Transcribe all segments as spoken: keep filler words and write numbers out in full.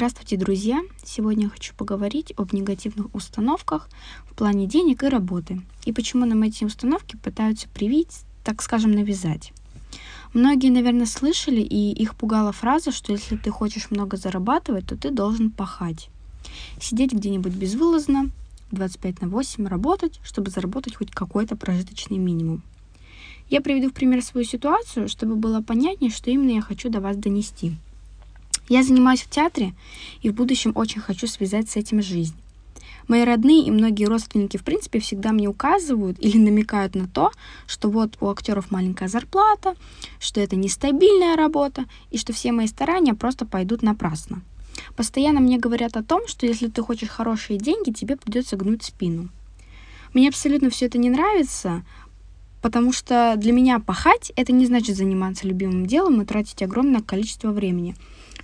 Здравствуйте, друзья! Сегодня я хочу поговорить об негативных установках в плане денег и работы, и почему нам эти установки пытаются привить, так скажем, навязать. Многие, наверное, слышали, и их пугала фраза, что если ты хочешь много зарабатывать, то ты должен пахать. Сидеть где-нибудь безвылазно, двадцать пять на восемь, работать, чтобы заработать хоть какой-то прожиточный минимум. Я приведу в пример свою ситуацию, чтобы было понятнее, что именно я хочу до вас донести. Я занимаюсь в театре и в будущем очень хочу связать с этим жизнь. Мои родные и многие родственники, в принципе, всегда мне указывают или намекают на то, что вот у актеров маленькая зарплата, что это нестабильная работа и что все мои старания просто пойдут напрасно. Постоянно мне говорят о том, что если ты хочешь хорошие деньги, тебе придется гнуть спину. Мне абсолютно все это не нравится, потому что для меня пахать – это не значит заниматься любимым делом и тратить огромное количество времени.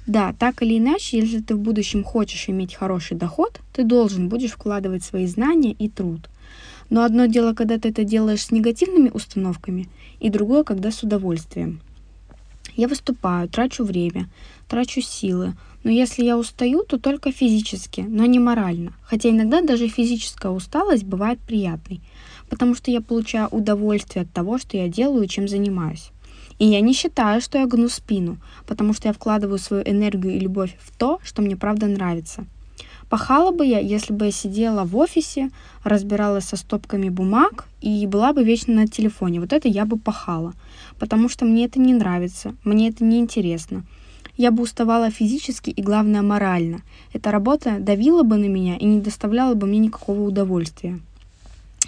Да, так или иначе, если ты в будущем хочешь иметь хороший доход, ты должен будешь вкладывать свои знания и труд. Но одно дело, когда ты это делаешь с негативными установками, и другое, когда с удовольствием. Я выступаю, трачу время, трачу силы, но если я устаю, то только физически, но не морально. Хотя иногда даже физическая усталость бывает приятной, потому что я получаю удовольствие от того, что я делаю и чем занимаюсь. И я не считаю, что я гну спину, потому что я вкладываю свою энергию и любовь в то, что мне правда нравится. Пахала бы я, если бы я сидела в офисе, разбиралась со стопками бумаг и была бы вечно на телефоне. Вот это я бы пахала, потому что мне это не нравится, мне это не интересно. Я бы уставала физически и, главное, морально. Эта работа давила бы на меня и не доставляла бы мне никакого удовольствия.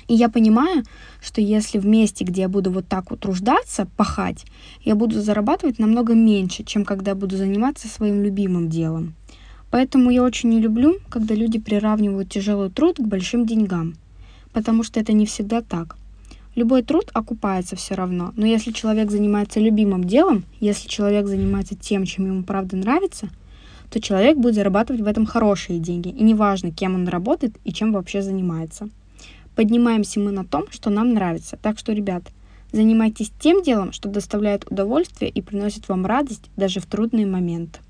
И я понимаю, что если в месте, где я буду вот так утруждаться, пахать, я буду зарабатывать намного меньше, чем когда буду заниматься своим любимым делом. Поэтому я очень не люблю, когда люди приравнивают тяжелый труд к большим деньгам, потому что это не всегда так. Любой труд окупается все равно, но если человек занимается любимым делом, если человек занимается тем, чем ему правда нравится, то человек будет зарабатывать в этом хорошие деньги, и неважно, кем он работает и чем вообще занимается. Поднимаемся мы на том, что нам нравится. Так что, ребят, занимайтесь тем делом, что доставляет удовольствие и приносит вам радость даже в трудные моменты.